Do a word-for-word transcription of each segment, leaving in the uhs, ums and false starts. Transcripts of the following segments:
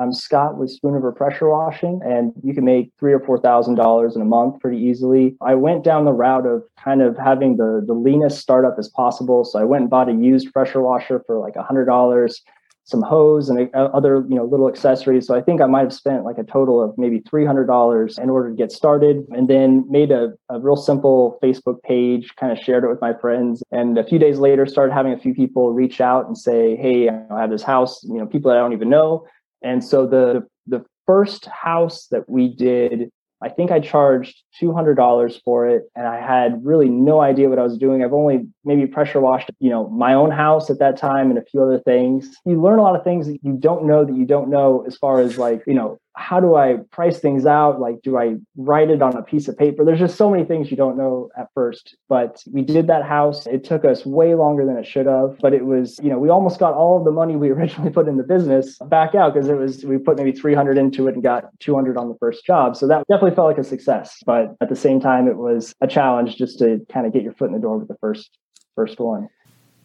I'm Scott with Spoonover Pressure Washing, and you can make three or four thousand dollars in a month pretty easily. I went down the route of kind of having the, the leanest startup as possible. So I went and bought a used pressure washer for like a hundred dollars, some hose and other, you know, little accessories. So I think I might have spent like a total of maybe three hundred dollars in order to get started, and then made a, a real simple Facebook page, kind of shared it with my friends. And a few days later, started having a few people reach out and say, hey, I have this house, you know, people that I don't even know. And so the the first house that we did, I think I charged two hundred dollars for it, and I had really no idea what I was doing. I've only maybe pressure washed, you know, my own house at that time and a few other things. You learn a lot of things that you don't know that you don't know as far as like, you know, how do I price things out? Like, do I write it on a piece of paper? There's just so many things you don't know at first, but we did that house. It took us way longer than it should have, but it was, you know, we almost got all of the money we originally put in the business back out, because it was, we put maybe three hundred into it and got two hundred on the first job. So that definitely felt like a success, but at the same time, it was a challenge just to kind of get your foot in the door with the first, first one.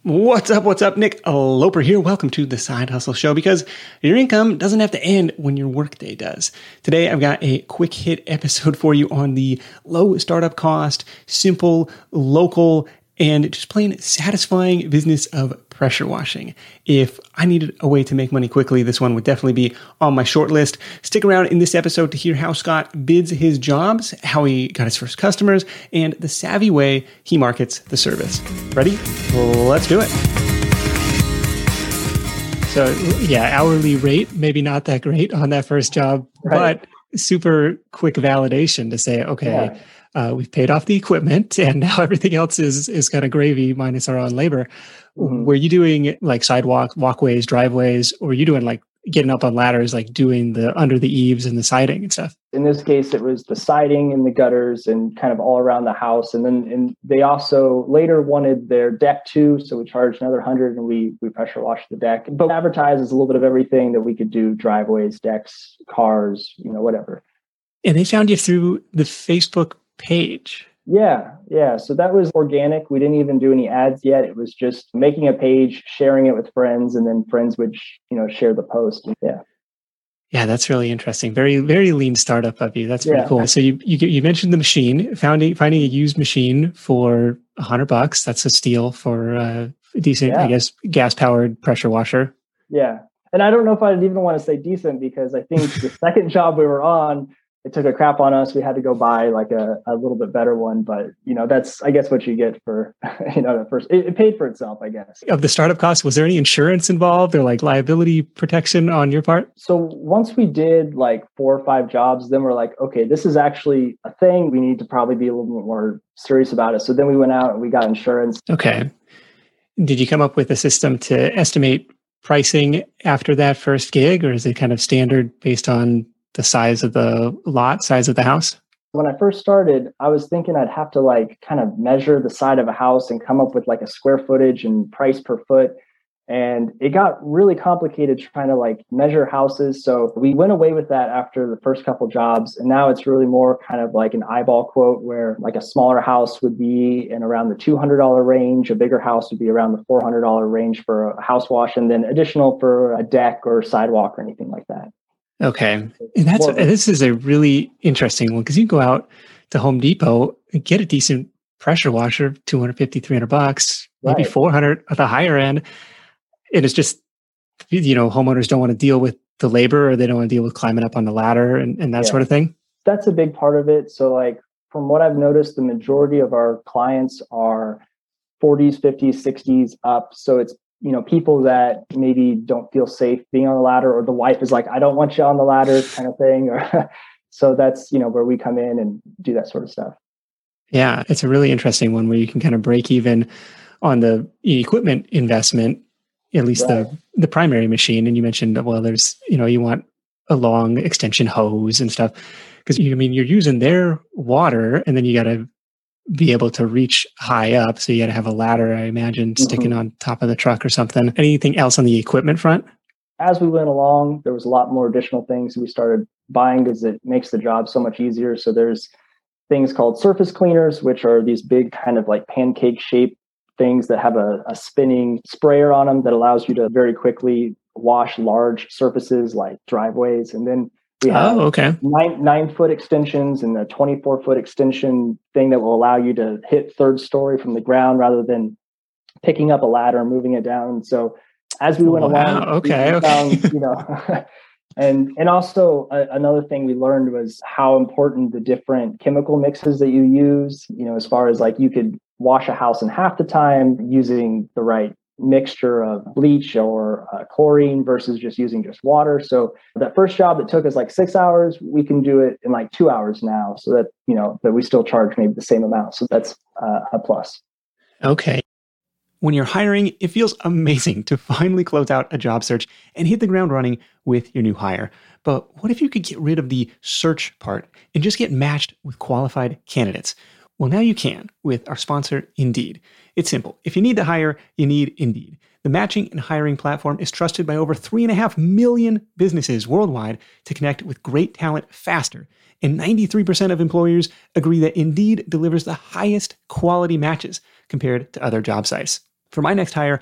What's up? What's up? Nick Loper here. Welcome to the Side Hustle Show, because your income doesn't have to end when your workday does. Today, I've got a quick hit episode for you on the low startup cost, simple, local, and just plain satisfying business of pressure washing. If I needed a way to make money quickly, this one would definitely be on my short list. Stick around in this episode to hear how Scott bids his jobs, how he got his first customers, and the savvy way he markets the service. Ready? Let's do it. So yeah, hourly rate, maybe not that great on that first job, right, but super quick validation to say, okay, yeah. Uh, we've paid off the equipment, and now everything else is is kind of gravy minus our own labor. Mm-hmm. Were you doing like sidewalk, walkways, driveways, or were you doing like getting up on ladders, like doing the under the eaves and the siding and stuff? In this case, it was the siding and the gutters and kind of all around the house. And then and they also later wanted their deck too, so we charged another hundred and we we pressure washed the deck. But advertised as a little bit of everything that we could do: driveways, decks, cars, you know, whatever. And they found you through the Facebook page. Yeah. Yeah. So that was organic. We didn't even do any ads yet. It was just making a page, sharing it with friends, and then friends would, sh- you know, share the post. Yeah. Yeah. That's really interesting. Very, very lean startup of you. That's pretty yeah. cool. So you, you, you mentioned the machine, finding, finding a used machine for a hundred bucks. That's a steal for a decent, yeah. I guess, gas powered pressure washer. Yeah. And I don't know if I'd even want to say decent, because I think the second job we were on, it took a crap on us. We had to go buy like a, a little bit better one, but you know, that's, I guess, what you get for, you know, the first, it, it paid for itself, I guess. Of the startup costs, was there any insurance involved or like liability protection on your part? So once we did like four or five jobs, then we're like, okay, this is actually a thing. We need to probably be a little bit more serious about it. So then we went out and we got insurance. Okay. Did you come up with a system to estimate pricing after that first gig, or is it kind of standard based on the size of the lot, size of the house? When I first started, I was thinking I'd have to like kind of measure the side of a house and come up with like a square footage and price per foot. And it got really complicated trying to like measure houses. So we went away with that after the first couple jobs. And now it's really more kind of like an eyeball quote, where like a smaller house would be in around the two hundred dollars range. A bigger house would be around the four hundred dollars range for a house wash, and then additional for a deck or sidewalk or anything like that. Okay. And that's, well, this is a really interesting one, because you can go out to Home Depot and get a decent pressure washer, two fifty, three hundred bucks, right, maybe four hundred at the higher end. And it's just, you know, homeowners don't want to deal with the labor, or they don't want to deal with climbing up on the ladder and, and that yeah. sort of thing. That's a big part of it. So like, from what I've noticed, the majority of our clients are forties, fifties, sixties up. So it's, you know, people that maybe don't feel safe being on the ladder, or the wife is like, I don't want you on the ladder kind of thing. Or so that's, you know, where we come in and do that sort of stuff. Yeah. It's a really interesting one where you can kind of break even on the equipment investment, at least right. the, the primary machine. And you mentioned, well, there's, you know, you want a long extension hose and stuff, because you, I mean, you're using their water, and then you got to be able to reach high up. So you got to have a ladder, I imagine, sticking mm-hmm. on top of the truck or something. Anything else on the equipment front? As we went along, there was a lot more additional things we started buying, because it makes the job so much easier. So there's things called surface cleaners, which are these big kind of like pancake shaped things that have a, a spinning sprayer on them that allows you to very quickly wash large surfaces like driveways. And then we have oh, okay. nine, nine foot extensions and a twenty-four foot extension thing that will allow you to hit third story from the ground rather than picking up a ladder and moving it down. And so as we went wow, along, okay, we found, okay. you know, and, and also uh, another thing we learned was how important the different chemical mixes that you use, you know, as far as like you could wash a house in half the time using the right mixture of bleach or uh, chlorine versus just using just water. So that first job that took us like six hours, we can do it in like two hours now, so that, you know, that we still charge maybe the same amount. So that's uh, a plus. Okay. When you're hiring, it feels amazing to finally close out a job search and hit the ground running with your new hire. But what if you could get rid of the search part and just get matched with qualified candidates? Well, now you can with our sponsor, Indeed. It's simple. If you need to hire, you need Indeed. The matching and hiring platform is trusted by over three and a half million businesses worldwide to connect with great talent faster. And ninety-three percent of employers agree that Indeed delivers the highest quality matches compared to other job sites. For my next hire,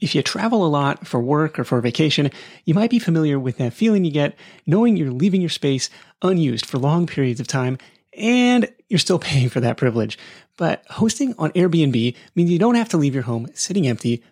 If you travel a lot for work or for vacation, you might be familiar with that feeling you get knowing you're leaving your space unused for long periods of time, and you're still paying for that privilege. But hosting on Airbnb means you don't have to leave your home sitting empty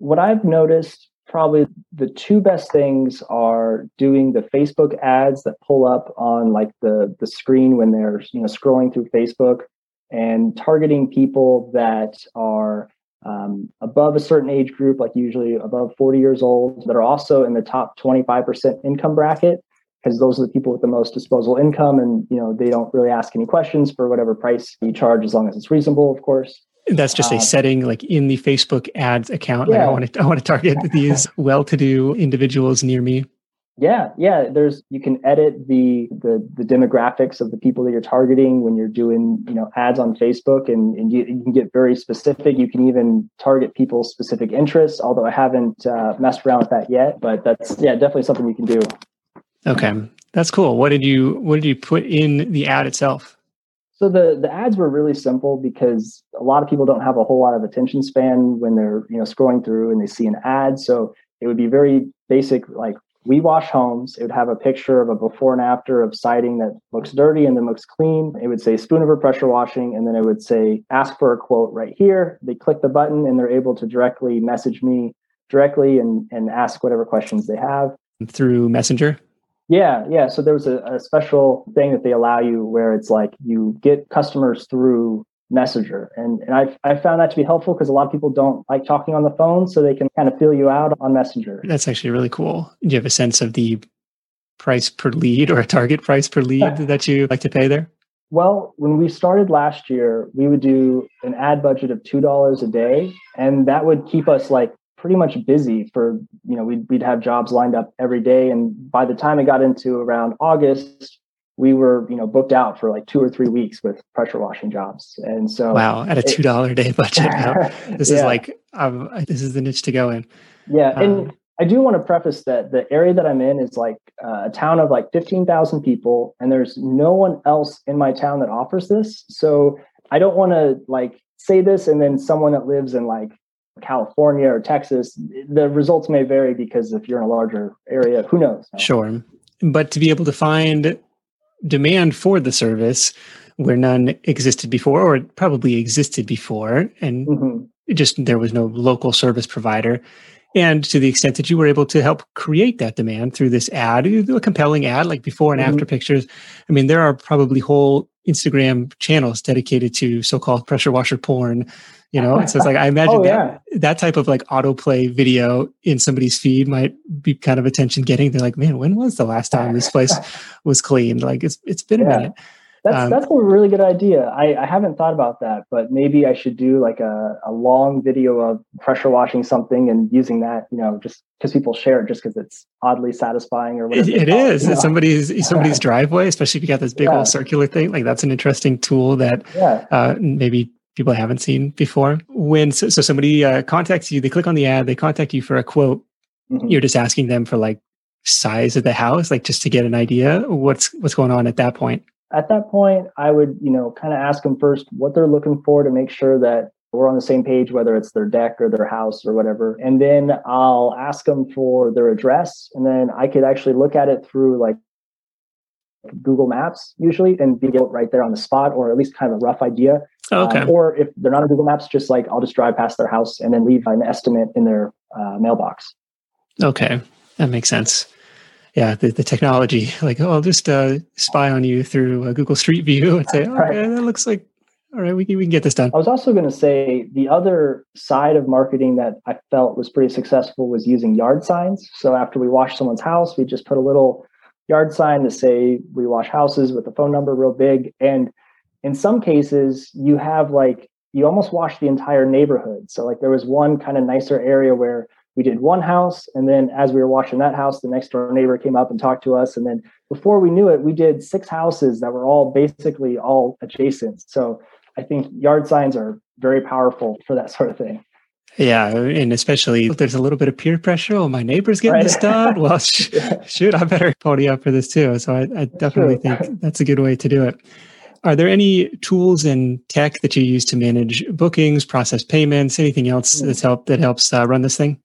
What I've noticed, probably the two best things are doing the Facebook ads that pull up on like the, the screen when they're, you know, scrolling through Facebook, and targeting people that are Um, above a certain age group, like usually above forty years old, that are also in the top twenty-five percent income bracket, because those are the people with the most disposable income, and you know they don't really ask any questions for whatever price you charge, as long as it's reasonable, of course. That's just um, a setting, like in the Facebook ads account. Yeah. Like I want to, I want to target these well-to-do individuals near me. Yeah, yeah. There's you can edit the the the demographics of the people that you're targeting when you're doing, you know, ads on Facebook, and, and you, you can get very specific. You can even target people's specific interests. Although I haven't uh, messed around with that yet, but that's yeah, definitely something you can do. Okay, that's cool. What did you what did you put in the ad itself? So the, the ads were really simple, because a lot of people don't have a whole lot of attention span when they're, you know, scrolling through and they see an ad. So it would be very basic, like, we wash homes. It would have a picture of a before and after of siding that looks dirty and then looks clean. It would say Spoonover Pressure Washing, and then it would say, ask for a quote right here. They click the button and they're able to directly message me directly and, and ask whatever questions they have. Through Messenger? Yeah, yeah. So there was a, a special thing that they allow you where it's like you get customers through Messenger. And, and I I found that to be helpful, because a lot of people don't like talking on the phone, so they can kind of feel you out on Messenger. That's actually really cool. Do you have a sense of the price per lead or a target price per lead that you like to pay there? Well, when we started last year, we would do an ad budget of two dollars a day, and that would keep us like pretty much busy for, you know, we'd, we'd have jobs lined up every day. And by the time it got into around August, we were, you know, booked out for like two or three weeks with pressure washing jobs. And so, wow, at a two dollars a day budget. Now, this yeah. is like, um, this is the niche to go in. Yeah. Um, and I do want to preface that the area that I'm in is like uh, a town of like fifteen thousand people, and there's no one else in my town that offers this. So I don't want to like say this and then someone that lives in like California or Texas, the results may vary because if you're in a larger area, who knows? Sure. But to be able to find demand for the service where none existed before, or probably existed before, and mm-hmm. it just there was no local service provider. And to the extent that you were able to help create that demand through this ad, a compelling ad, like before and mm-hmm. after pictures. I mean, there are probably whole Instagram channels dedicated to so-called pressure washer porn, you know? So it's like, I imagine oh, that, yeah. that type of like autoplay video in somebody's feed might be kind of attention getting. They're like, man, when was the last time this place was cleaned? Like it's it's been yeah. a minute. That's um, that's a really good idea. I, I haven't thought about that, but maybe I should do like a, a long video of pressure washing something and using that, you know, just because people share it just because it's oddly satisfying or whatever. It, it is. It's somebody's, somebody's driveway, especially if you got this big yeah. old circular thing. Like that's an interesting tool that yeah. uh, maybe people haven't seen before. When So, so somebody uh, contacts you, they click on the ad, they contact you for a quote. Mm-hmm. You're just asking them for like size of the house, like just to get an idea what's what's going on at that point. At that point, I would, you know, kind of ask them first what they're looking for to make sure that we're on the same page, whether it's their deck or their house or whatever. And then I'll ask them for their address. And then I could actually look at it through like Google Maps usually and be able right there on the spot, or at least kind of a rough idea. Oh, okay. Um, or if they're not on Google Maps, just like I'll just drive past their house and then leave an estimate in their uh, mailbox. Okay, that makes sense. Yeah, the, the technology, like, oh, I'll just uh, spy on you through uh, Google Street View and say, oh, right. yeah, that looks like, all right, we can, we can get this done. I was also going to say the other side of marketing that I felt was pretty successful was using yard signs. So after we wash someone's house, we just put a little yard sign to say we wash houses with a phone number real big. And in some cases, you have like, you almost wash the entire neighborhood. So like there was one kind of nicer area where we did one house, and then as we were watching that house, the next door neighbor came up and talked to us. And then before we knew it, we did six houses that were all basically all adjacent. So I think yard signs are very powerful for that sort of thing. Yeah. And especially if there's a little bit of peer pressure. Oh, my neighbor's getting right. this done. Well, sh- yeah. shoot, I better pony up for this too. So I, I definitely sure. think that's a good way to do it. Are there any tools and tech that you use to manage bookings, process payments, anything else mm-hmm. that's help, that helps uh, run this thing?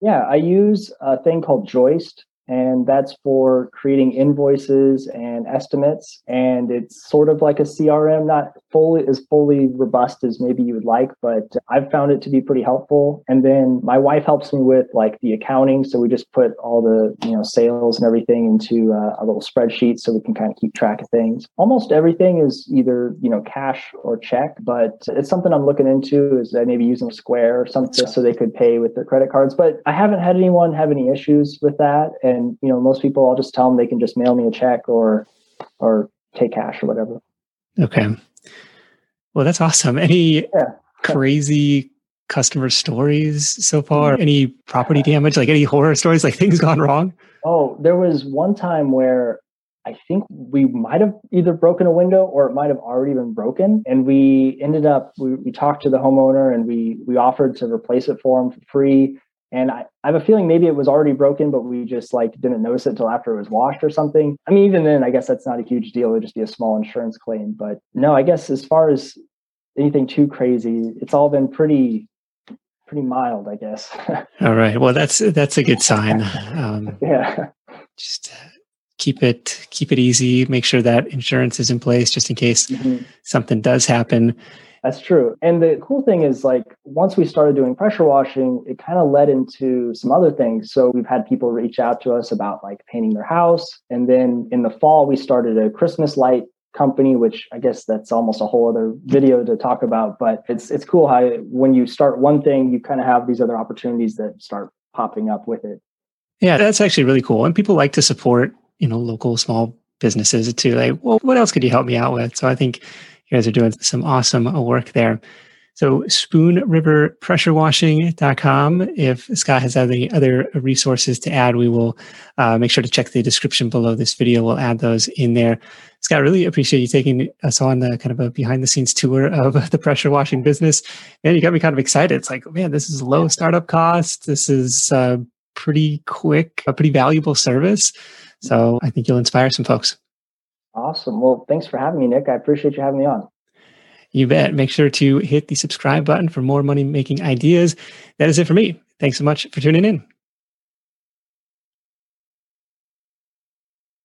Yeah, I use a thing called Joist, and that's for creating invoices and estimates. And it's sort of like a C R M, not fully as fully robust as maybe you would like, but I've found it to be pretty helpful. And then my wife helps me with like the accounting. So we just put all the, you know, sales and everything into a, a little spreadsheet so we can kind of keep track of things. Almost everything is either, you know, cash or check, but it's something I'm looking into is that maybe using Square or something so they could pay with their credit cards. But I haven't had anyone have any issues with that. And And, you know, most people, I'll just tell them they can just mail me a check or or take cash or whatever. Okay. Well, that's awesome. Any yeah. crazy customer stories so far? Any property damage? Like any horror stories? Like things gone wrong? Oh, there was one time where I think we might have either broken a window or it might have already been broken. And we ended up, we, we talked to the homeowner and we we offered to replace it for him for free. And I, I have a feeling maybe it was already broken, but we just like didn't notice it until after it was washed or something. I mean, even then, I guess that's not a huge deal. It would just be a small insurance claim. But no, I guess as far as anything too crazy, it's all been pretty, pretty mild, I guess. All right. Well, that's that's a good sign. Um, yeah. Just keep it keep it easy. Make sure that insurance is in place just in case mm-hmm. something does happen. That's true. And the cool thing is like, once we started doing pressure washing, it kind of led into some other things. So we've had people reach out to us about like painting their house. And then in the fall, we started a Christmas light company, which I guess that's almost a whole other video to talk about. But it's it's cool how when you start one thing, you kind of have these other opportunities that start popping up with it. Yeah, that's actually really cool. And people like to support, you know, local small businesses too. Like, well, what else could you help me out with? So I think you guys are doing some awesome work there. So spoon river pressure washing dot com. If Scott has any other resources to add, we will uh, make sure to check the description below this video. We'll add those in there. Scott, really appreciate you taking us on the kind of a behind the scenes tour of the pressure washing business. And you got me kind of excited. It's like, man, this is low startup cost. This is uh, pretty quick, a pretty valuable service. So I think you'll inspire some folks. Awesome. Well, thanks for having me, Nick. I appreciate you having me on. You bet. Make sure to hit the subscribe button for more money-making ideas. That is it for me. Thanks so much for tuning in.